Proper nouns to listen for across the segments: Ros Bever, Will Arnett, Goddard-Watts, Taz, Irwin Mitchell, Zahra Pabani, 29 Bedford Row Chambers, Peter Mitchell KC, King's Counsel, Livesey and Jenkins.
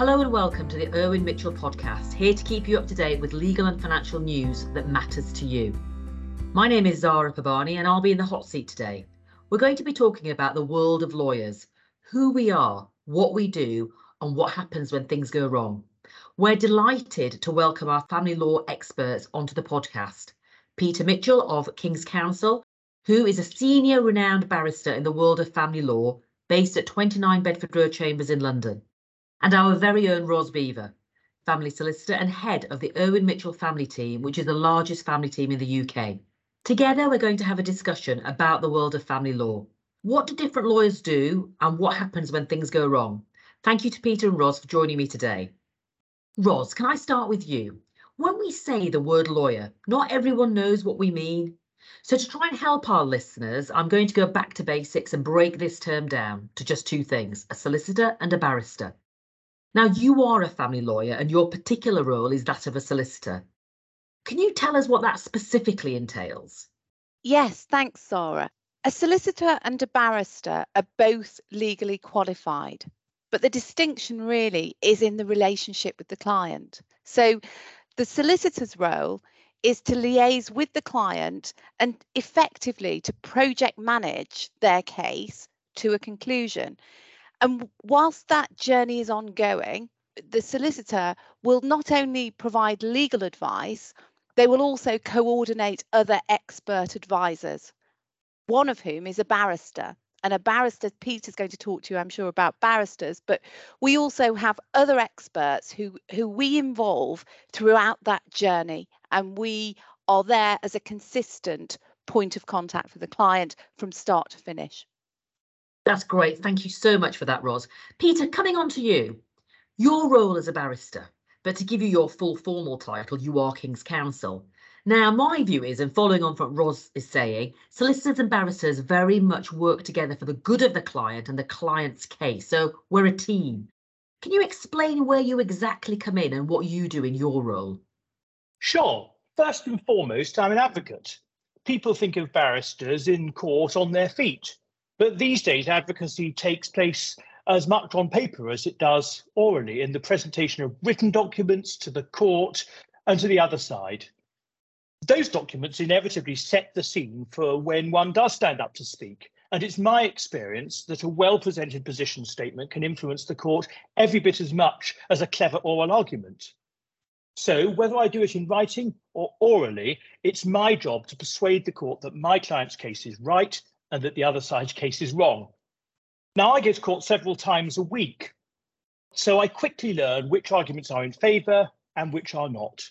Hello and welcome to the Irwin Mitchell podcast, here to keep you up to date with legal and financial news that matters to you. My name is Zahra Pabani and I'll be in the hot seat today. We're going to be talking about the world of lawyers, who we are, what we do and what happens when things go wrong. We're delighted to welcome our family law experts onto the podcast. Peter Mitchell of King's Counsel, who is a senior renowned barrister in the world of family law based at 29 Bedford Row Chambers in London. And our very own Ros Bever, family solicitor and head of the Irwin Mitchell family team, which is the largest family team in the UK. Together, we're going to have a discussion about the world of family law. What do different lawyers do and what happens when things go wrong? Thank you to Peter and Ros for joining me today. Ros, can I start with you? When we say the word lawyer, not everyone knows what we mean. So to try and help our listeners, I'm going to go back to basics and break this term down to just two things, a solicitor and a barrister. Now, you are a family lawyer and your particular role is that of a solicitor. Can you tell us what that specifically entails? Yes, thanks, Zahra. A solicitor and a barrister are both legally qualified, but the distinction really is in the relationship with the client. So the solicitor's role is to liaise with the client and effectively to project manage their case to a conclusion. And whilst that journey is ongoing, the solicitor will not only provide legal advice, they will also coordinate other expert advisors, one of whom is a barrister. And a barrister, Peter's going to talk to you, I'm sure, about barristers, but we also have other experts who we involve throughout that journey. And we are there as a consistent point of contact for the client from start to finish. That's great. Thank you so much for that, Ros. Peter, coming on to you, your role as a barrister, but to give you your full formal title, you are King's Counsel. Now, my view is, and following on from what Ros is saying, solicitors and barristers very much work together for the good of the client and the client's case. So we're a team. Can you explain where you exactly come in and what you do in your role? Sure. First and foremost, I'm an advocate. People think of barristers in court on their feet. But these days, advocacy takes place as much on paper as it does orally in the presentation of written documents to the court and to the other side. Those documents inevitably set the scene for when one does stand up to speak. And it's my experience that a well-presented position statement can influence the court every bit as much as a clever oral argument. So whether I do it in writing or orally, it's my job to persuade the court that my client's case is right and that the other side's case is wrong. Now, I go to court several times a week, so I quickly learn which arguments are in favour and which are not.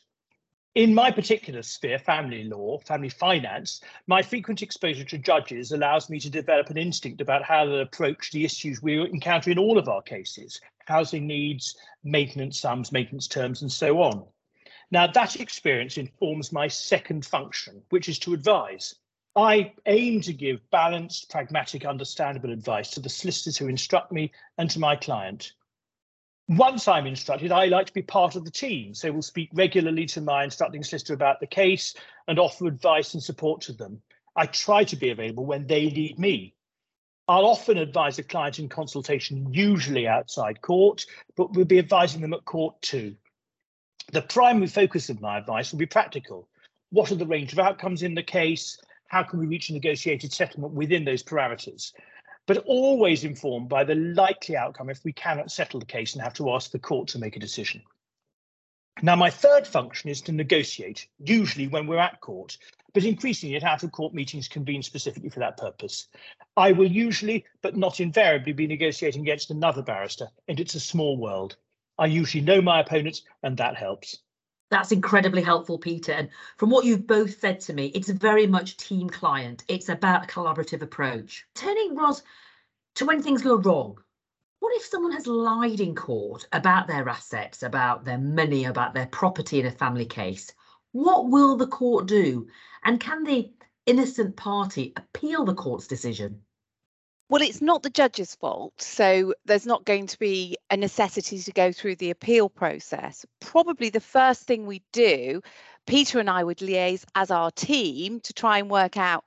In my particular sphere, family law, family finance, my frequent exposure to judges allows me to develop an instinct about how they'll approach the issues we encounter in all of our cases, housing needs, maintenance sums, maintenance terms, and so on. Now, that experience informs my second function, which is to advise. I aim to give balanced, pragmatic, understandable advice to the solicitors who instruct me and to my client. Once I'm instructed, I like to be part of the team, so will speak regularly to my instructing solicitor about the case and offer advice and support to them. I try to be available when they need me. I'll often advise a client in consultation, usually outside court, but we'll be advising them at court too. The primary focus of my advice will be practical. What are the range of outcomes in the case? How can we reach a negotiated settlement within those parameters? But always informed by the likely outcome if we cannot settle the case and have to ask the court to make a decision. Now, my third function is to negotiate, usually when we're at court, but increasingly at out-of-court meetings convened specifically for that purpose. I will usually, but not invariably, be negotiating against another barrister, and it's a small world. I usually know my opponents, and that helps. That's incredibly helpful, Peter. And from what you've both said to me, it's very much team client. It's about a collaborative approach. Turning, Ros, to when things go wrong. What if someone has lied in court about their assets, about their money, about their property in a family case? What will the court do? And can the innocent party appeal the court's decision? Well, it's not the judge's fault, so there's not going to be a necessity to go through the appeal process. Probably the first thing we do, Peter and I would liaise as our team to try and work out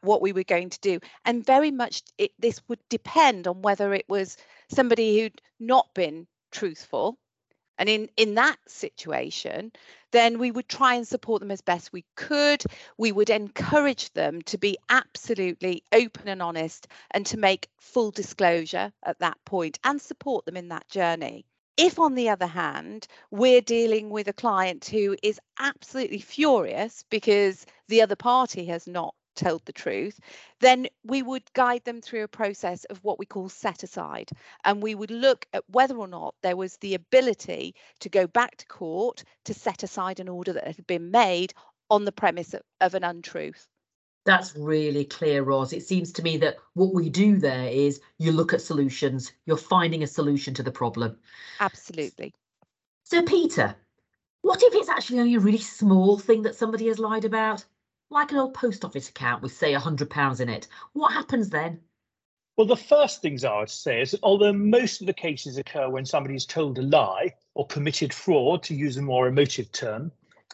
what we were going to do. And very much this would depend on whether it was somebody who'd not been truthful And in that situation, then we would try and support them as best we could. We would encourage them to be absolutely open and honest and to make full disclosure at that point and support them in that journey. If, on the other hand, we're dealing with a client who is absolutely furious because the other party has not told the truth, then we would guide them through a process of what we call set aside, and we would look at whether or not there was the ability to go back to court to set aside an order that had been made on the premise of an untruth. That's really clear, Ros. It seems to me that what we do there is you look at solutions, you're finding a solution to the problem. Absolutely. So Peter, what if it's actually only a really small thing that somebody has lied about? Like an old post office account with, say, £100 in it. What happens then? Well, the first things I would say is that although most of the cases occur when somebody's told a lie or committed fraud, to use a more emotive term,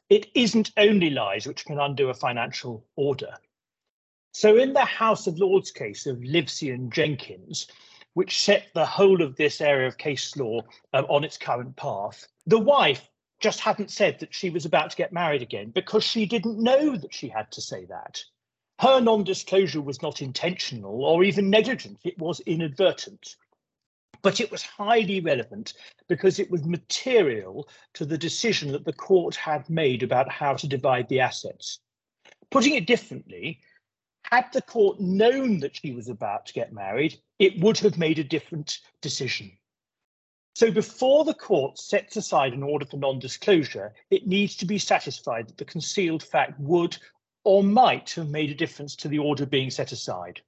it isn't only lies which can undo a financial order. So in the House of Lords case of Livesey and Jenkins, which set the whole of this area of case law on its current path, the wife just hadn't said that she was about to get married again because she didn't know that she had to say that. Her non-disclosure was not intentional or even negligent. It was inadvertent. But it was highly relevant because it was material to the decision that the court had made about how to divide the assets. Putting it differently, had the court known that she was about to get married, it would have made a different decision. So before the court sets aside an order for non-disclosure, it needs to be satisfied that the concealed fact would or might have made a difference to the order being set aside.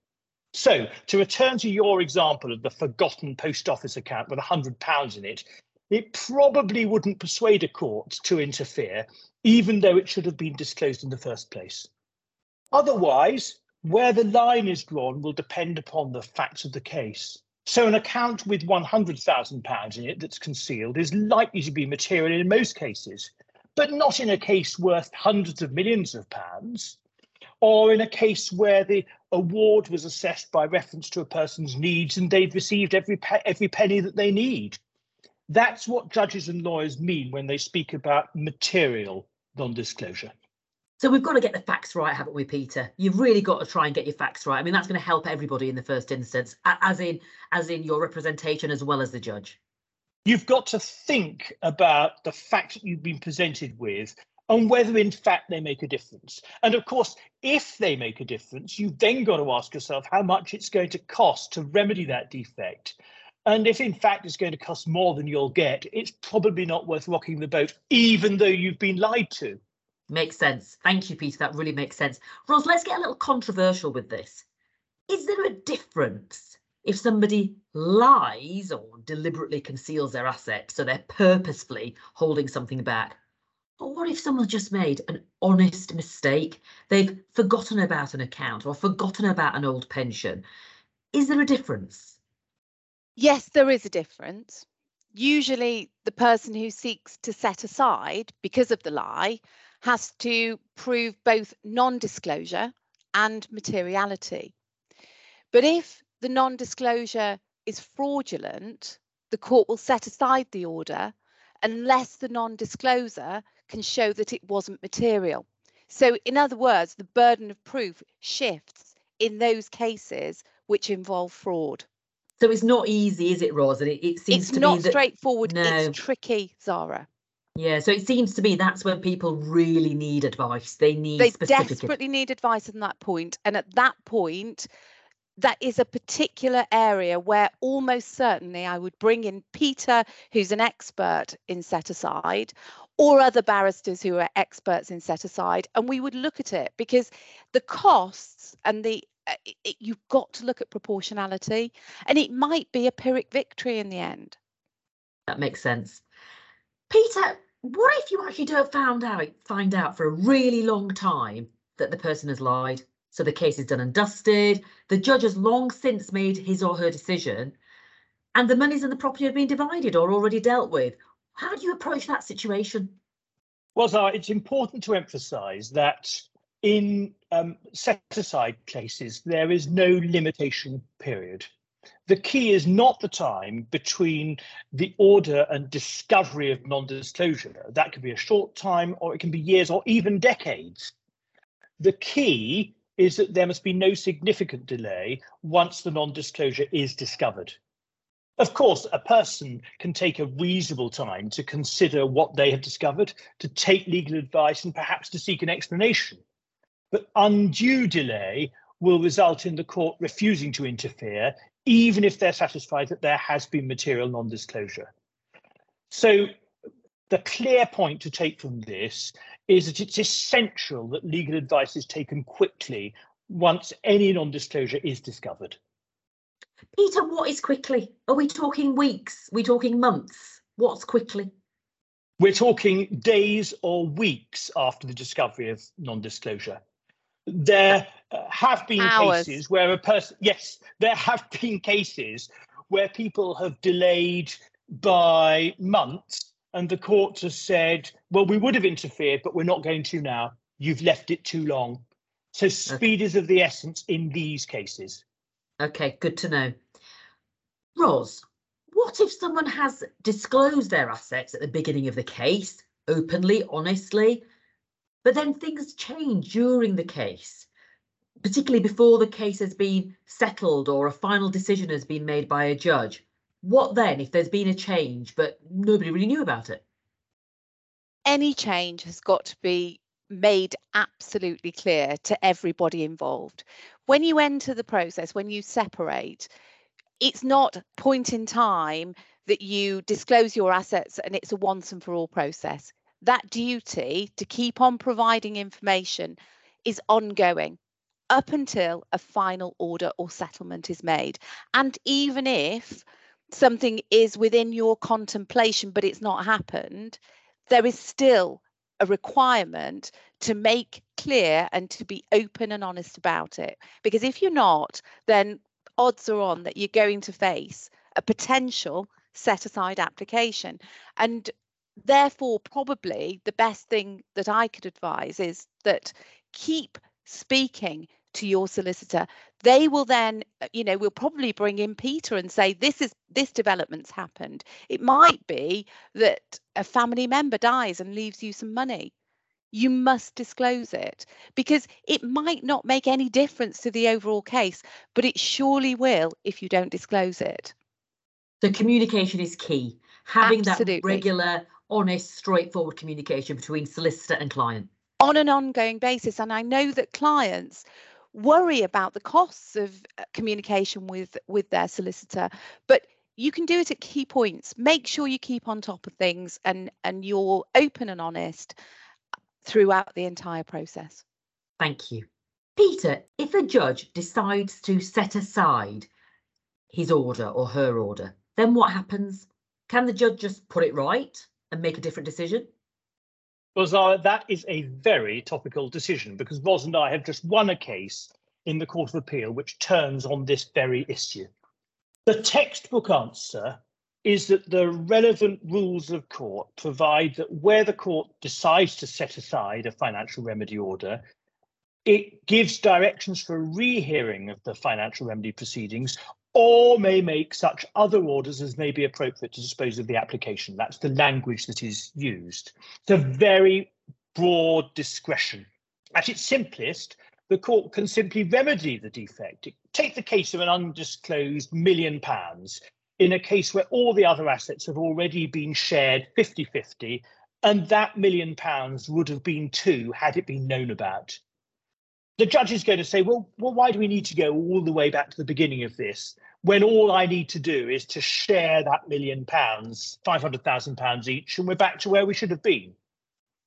So to return to your example of the forgotten post office account with £100 in it, it probably wouldn't persuade a court to interfere, even though it should have been disclosed in the first place. Otherwise, where the line is drawn will depend upon the facts of the case. So an account with £100,000 in it that's concealed is likely to be material in most cases, but not in a case worth hundreds of millions of pounds, or in a case where the award was assessed by reference to a person's needs and they've received every penny that they need. That's what judges and lawyers mean when they speak about material non-disclosure. So we've got to get the facts right, haven't we, Peter? You've really got to try and get your facts right. I mean, that's going to help everybody in the first instance, as in your representation as well as the judge. You've got to think about the facts that you've been presented with and whether, in fact, they make a difference. And, of course, if they make a difference, you've then got to ask yourself how much it's going to cost to remedy that defect. And if, in fact, it's going to cost more than you'll get, it's probably not worth rocking the boat, even though you've been lied to. Makes sense. Thank you, Peter. That really makes sense. Ros, let's get a little controversial with this. Is there a difference if somebody lies or deliberately conceals their asset, so they're purposefully holding something back? Or what if someone just made an honest mistake? They've forgotten about an account or forgotten about an old pension. Is there a difference? Yes, there is a difference. Usually the person who seeks to set aside because of the lie has to prove both non-disclosure and materiality. But if the non-disclosure is fraudulent, the court will set aside the order unless the non-discloser can show that it wasn't material. So in other words, the burden of proof shifts in those cases which involve fraud. So it's not easy, is it, Ros? And it seems it's to not straightforward. No. It's tricky, Zahra. Yeah, so it seems to me that's when people really need advice. They desperately need advice at that point. And at that point, that is a particular area where almost certainly I would bring in Peter, who's an expert in set aside, or other barristers who are experts in set aside. And we would look at it because the costs and you've got to look at proportionality, and it might be a Pyrrhic victory in the end. That makes sense. Peter, what if you actually don't find out for a really long time that the person has lied? So the case is done and dusted, the judge has long since made his or her decision, and the monies and the property have been divided or already dealt with. How do you approach that situation? Well, Zahra, it's important to emphasise that in set-aside cases, there is no limitation period. The key is not the time between the order and discovery of non-disclosure. That could be a short time, or it can be years or even decades. The key is that there must be no significant delay once the non-disclosure is discovered. Of course, a person can take a reasonable time to consider what they have discovered, to take legal advice and perhaps to seek an explanation. But undue delay will result in the court refusing to interfere, even if they're satisfied that there has been material non-disclosure. So the clear point to take from this is that it's essential that legal advice is taken quickly once any non-disclosure is discovered. Peter, what is quickly? Are we talking weeks? Are we talking months? What's quickly? We're talking days or weeks after the discovery of non-disclosure. There have been cases where a person, yes, there have been cases where people have delayed by months and the court has said, well, we would have interfered, but we're not going to now. You've left it too long. So speed is of the essence in these cases. OK, good to know. Ros, what if someone has disclosed their assets at the beginning of the case, openly, honestly? But then things change during the case, particularly before the case has been settled or a final decision has been made by a judge. What then if there's been a change, but nobody really knew about it? Any change has got to be made absolutely clear to everybody involved. When you enter the process, when you separate, it's not a point in time that you disclose your assets and it's a once and for all process. That duty to keep on providing information is ongoing up until a final order or settlement is made. And even if something is within your contemplation, but it's not happened, there is still a requirement to make clear and to be open and honest about it. Because if you're not, then odds are on that you're going to face a potential set-aside application. And therefore, probably the best thing that I could advise is that keep speaking to your solicitor. They will then, you know, we'll probably bring in Peter and say, this development's happened. It might be that a family member dies and leaves you some money. You must disclose it because it might not make any difference to the overall case, but it surely will if you don't disclose it. So communication is key. Having that regular, honest, straightforward communication between solicitor and client. On an ongoing basis. And I know that clients worry about the costs of communication with their solicitor, but you can do it at key points. Make sure you keep on top of things and you're open and honest throughout the entire process. Thank you. Peter, if a judge decides to set aside his order or her order, then what happens? Can the judge just put it right and make a different decision? Well, Zahra, that is a very topical decision because Ros and I have just won a case in the Court of Appeal which turns on this very issue. The textbook answer is that the relevant rules of court provide that where the court decides to set aside a financial remedy order, it gives directions for a rehearing of the financial remedy proceedings or may make such other orders as may be appropriate to dispose of the application. That's the language that is used. It's a very broad discretion. At its simplest, the court can simply remedy the defect. Take the case of an undisclosed £1 million in a case where all the other assets have already been shared 50-50, and that £1 million would have been too had it been known about. The judge is going to say, well, why do we need to go all the way back to the beginning of this when all I need to do is to share that £1 million, £500,000 each, and we're back to where we should have been?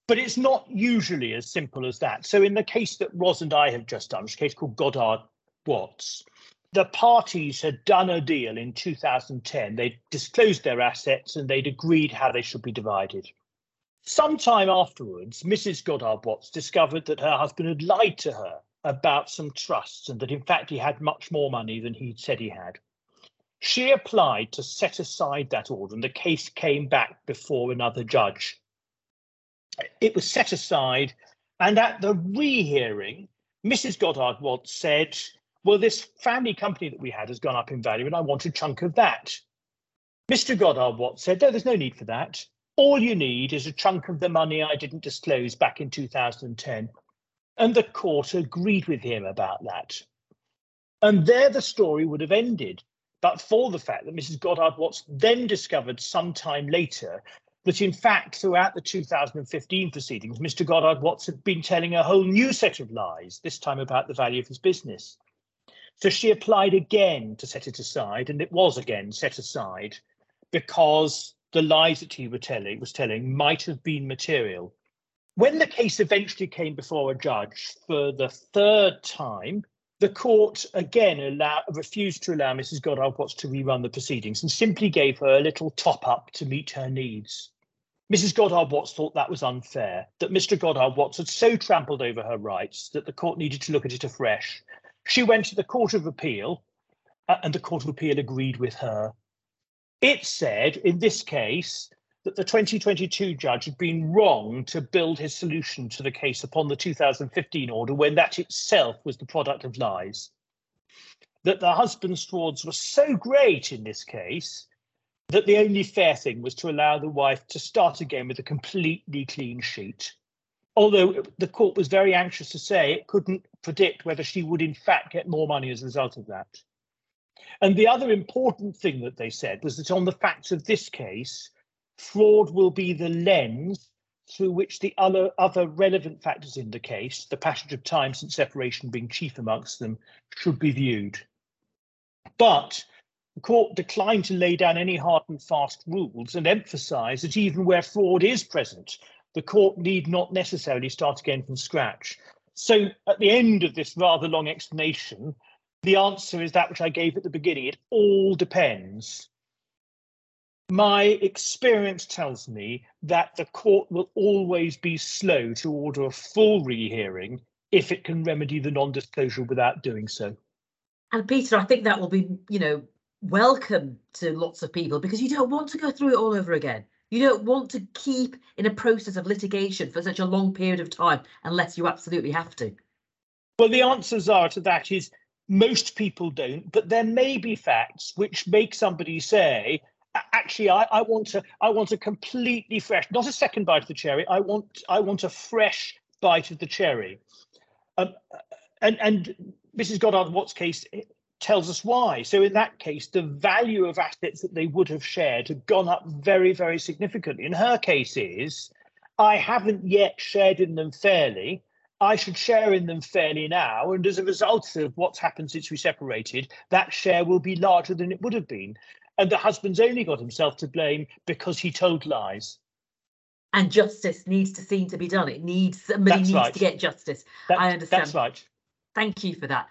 But it's not usually as simple as that. So in the case that Ros and I have just done, which is a case called Goddard-Watts, the parties had done a deal in 2010. They disclosed their assets and they'd agreed how they should be divided. Sometime afterwards, Mrs. Goddard-Watts discovered that her husband had lied to her about some trusts and that, in fact, he had much more money than he'd said he had. She applied to set aside that order and the case came back before another judge. It was set aside and at the rehearing, Mrs. Goddard-Watts said, well, this family company that we had has gone up in value and I want a chunk of that. Mr. Goddard-Watts said, no, there's no need for that. All you need is a chunk of the money I didn't disclose back in 2010. And the court agreed with him about that. And there the story would have ended, but for the fact that Mrs. Goddard-Watts then discovered sometime later that, in fact, throughout the 2015 proceedings, Mr. Goddard-Watts had been telling a whole new set of lies, this time about the value of his business. So she applied again to set it aside, and it was again set aside because the lies that he was telling might have been material. When the case eventually came before a judge for the third time, the court again refused to allow Mrs. Goddard-Watts to rerun the proceedings and simply gave her a little top-up to meet her needs. Mrs. Goddard-Watts thought that was unfair, that Mr. Goddard-Watts had so trampled over her rights that the court needed to look at it afresh. She went to the Court of Appeal, and the Court of Appeal agreed with her. It said, in this case, that the 2022 judge had been wrong to build his solution to the case upon the 2015 order when that itself was the product of lies. That the husband's frauds were so great in this case that the only fair thing was to allow the wife to start again with a completely clean sheet. Although the court was very anxious to say it couldn't predict whether she would in fact get more money as a result of that. And the other important thing that they said was that on the facts of this case, fraud will be the lens through which the other relevant factors in the case, the passage of time since separation being chief amongst them, should be viewed. But the court declined to lay down any hard and fast rules and emphasised that even where fraud is present, the court need not necessarily start again from scratch. So at the end of this rather long explanation, the answer is that which I gave at the beginning. It all depends. My experience tells me that the court will always be slow to order a full rehearing if it can remedy the non-disclosure without doing so. And Peter, I think that will be, welcome to lots of people because you don't want to go through it all over again. You don't want to keep in a process of litigation for such a long period of time unless you absolutely have to. Well, the answers are to that is most people don't, but there may be facts which make somebody say, actually, I want a completely fresh, not a second bite of the cherry. I want a fresh bite of the cherry. And Mrs. Goddard-Watts' case tells us why. So in that case, the value of assets that they would have shared had gone up very, very significantly. In her case is, I haven't yet shared in them fairly. I should share in them fairly now, and as a result of what's happened since we separated, that share will be larger than it would have been. And the husband's only got himself to blame because he told lies. And justice needs to seem to be done. It needs somebody needs to get justice. I understand. That's right. Thank you for that.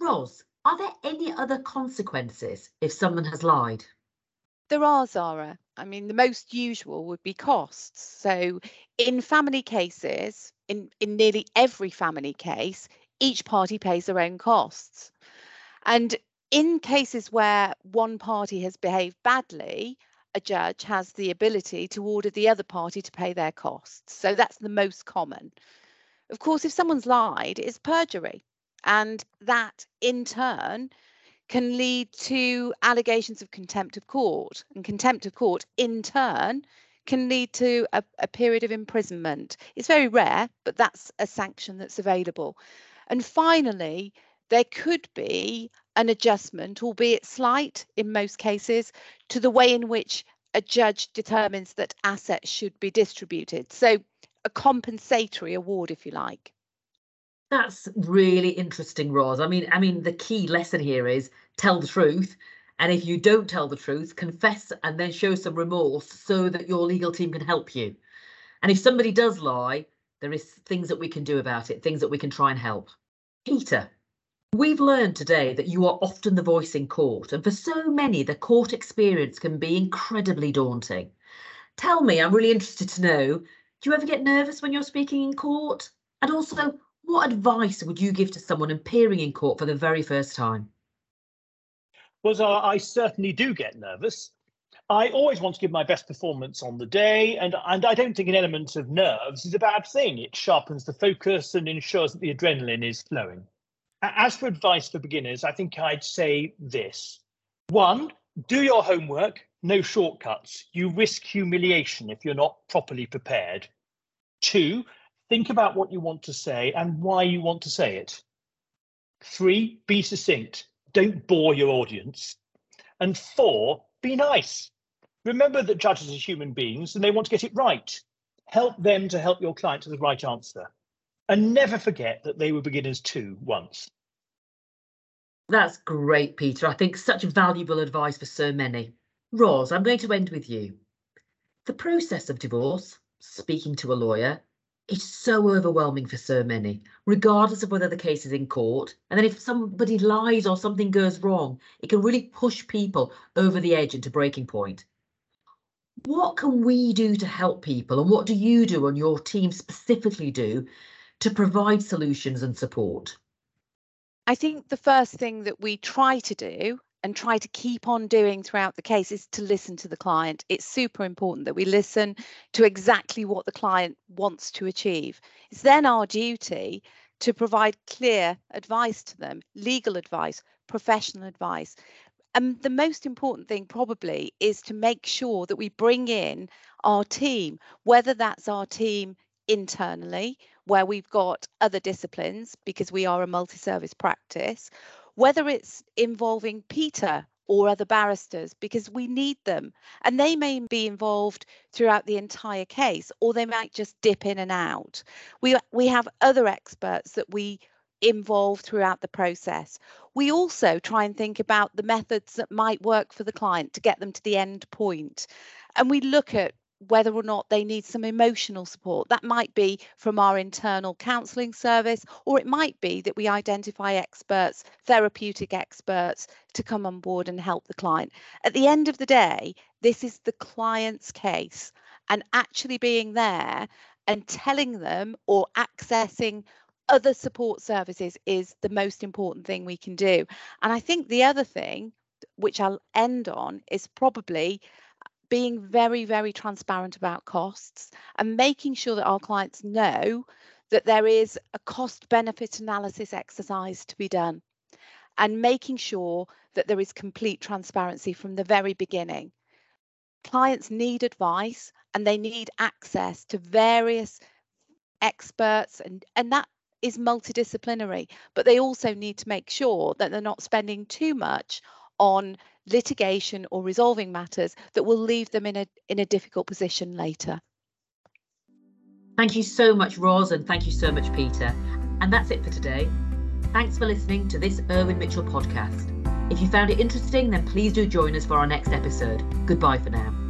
Ros, are there any other consequences if someone has lied? There are, Zahra. I mean, the most usual would be costs. So in family cases, in nearly every family case, each party pays their own costs. And in cases where one party has behaved badly, a judge has the ability to order the other party to pay their costs. So that's the most common. Of course, if someone's lied, it's perjury. And that, in turn, can lead to allegations of contempt of court. And contempt of court, in turn, can lead to a period of imprisonment. It's very rare, but that's a sanction that's available. And finally, there could be an adjustment, albeit slight in most cases, to the way in which a judge determines that assets should be distributed. So a compensatory award, if you like. That's really interesting, Ros. I mean, the key lesson here is tell the truth. And if you don't tell the truth, confess and then show some remorse so that your legal team can help you. And if somebody does lie, there is things that we can do about it, things that we can try and help. Peter, we've learned today that you are often the voice in court, and for so many, the court experience can be incredibly daunting. Tell me, I'm really interested to know, do you ever get nervous when you're speaking in court? And also, what advice would you give to someone appearing in court for the very first time? Well, I certainly do get nervous. I always want to give my best performance on the day, and I don't think an element of nerves is a bad thing. It sharpens the focus and ensures that the adrenaline is flowing. As for advice for beginners, I think I'd say this. One, do your homework, no shortcuts. You risk humiliation if you're not properly prepared. Two, think about what you want to say and why you want to say it. Three, be succinct. Don't bore your audience. And four, be nice. Remember that judges are human beings and they want to get it right. Help them to help your client to the right answer. And never forget that they were beginners too once. That's great, Peter. I think such valuable advice for so many. Ros, I'm going to end with you. The process of divorce, speaking to a lawyer, is so overwhelming for so many, regardless of whether the case is in court. And then if somebody lies or something goes wrong, it can really push people over the edge into breaking point. What can we do to help people, and what do you do and your team specifically do to provide solutions and support? I think the first thing that we try to do and try to keep on doing throughout the case is to listen to the client. It's super important that we listen to exactly what the client wants to achieve. It's then our duty to provide clear advice to them, legal advice, professional advice. And the most important thing probably is to make sure that we bring in our team, whether that's our team internally, where we've got other disciplines because we are a multi-service practice, whether it's involving Peter or other barristers because we need them. And they may be involved throughout the entire case, or they might just dip in and out. We have other experts that we involved throughout the process. We also try and think about the methods that might work for the client to get them to the end point. And we look at whether or not they need some emotional support. That might be from our internal counselling service, or it might be that we identify experts, therapeutic experts, to come on board and help the client. At the end of the day, this is the client's case, and actually being there and telling them or accessing other support services is the most important thing we can do. And I think the other thing, which I'll end on, is probably being very, very transparent about costs and making sure that our clients know that there is a cost-benefit analysis exercise to be done, and making sure that there is complete transparency from the very beginning. Clients need advice and they need access to various experts, and that is multidisciplinary, but they also need to make sure that they're not spending too much on litigation or resolving matters that will leave them in a difficult position later. Thank you so much, Ros, and thank you so much, Peter. And that's it for today. Thanks for listening to this Irwin Mitchell podcast. If you found it interesting, then please do join us for our next episode. Goodbye for now.